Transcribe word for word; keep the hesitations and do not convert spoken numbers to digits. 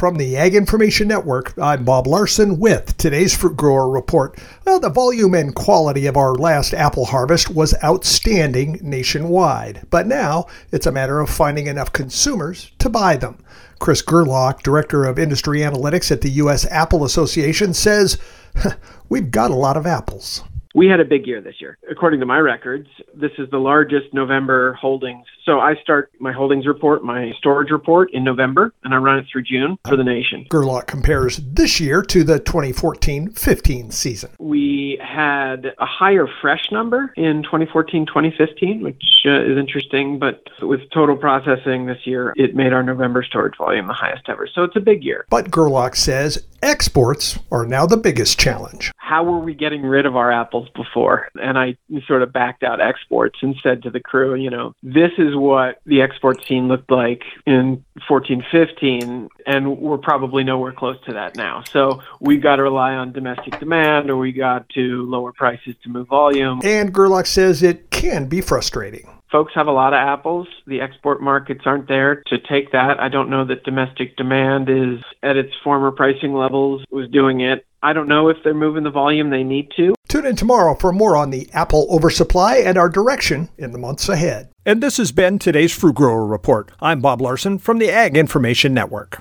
From the Ag Information Network, I'm Bob Larson with today's Fruit Grower Report. Well, the volume and quality of our last apple harvest was outstanding nationwide, but now it's a matter of finding enough consumers to buy them. Chris Gerlach, Director of Industry Analytics at the U S Apple Association, says, "We've got a lot of apples." We had a big year this year. According to my records, this is the largest November holdings. So I start my holdings report, my storage report in November, and I run it through June for the nation. Gerlach compares this year to the twenty fourteen fifteen season. We had a higher fresh number in twenty fourteen twenty fifteen, which uh, is interesting, but with total processing this year, it made our November storage volume the highest ever. So it's a big year. But Gerlach says exports are now the biggest challenge. How were we getting rid of our apples before? And I sort of backed out exports and said to the crew, you know, this is what the export scene looked like in fourteen fifteen, and we're probably nowhere close to that now. So we've got to rely on domestic demand, or we got to lower prices to move volume. And Gerlach says it can be frustrating. Folks have a lot of apples. The export markets aren't there to take that. I don't know that domestic demand is at its former pricing levels, was doing it. I don't know if they're moving the volume they need to. Tune in tomorrow for more on the apple oversupply and our direction in the months ahead. And this has been today's Fruit Grower Report. I'm Bob Larson from the Ag Information Network.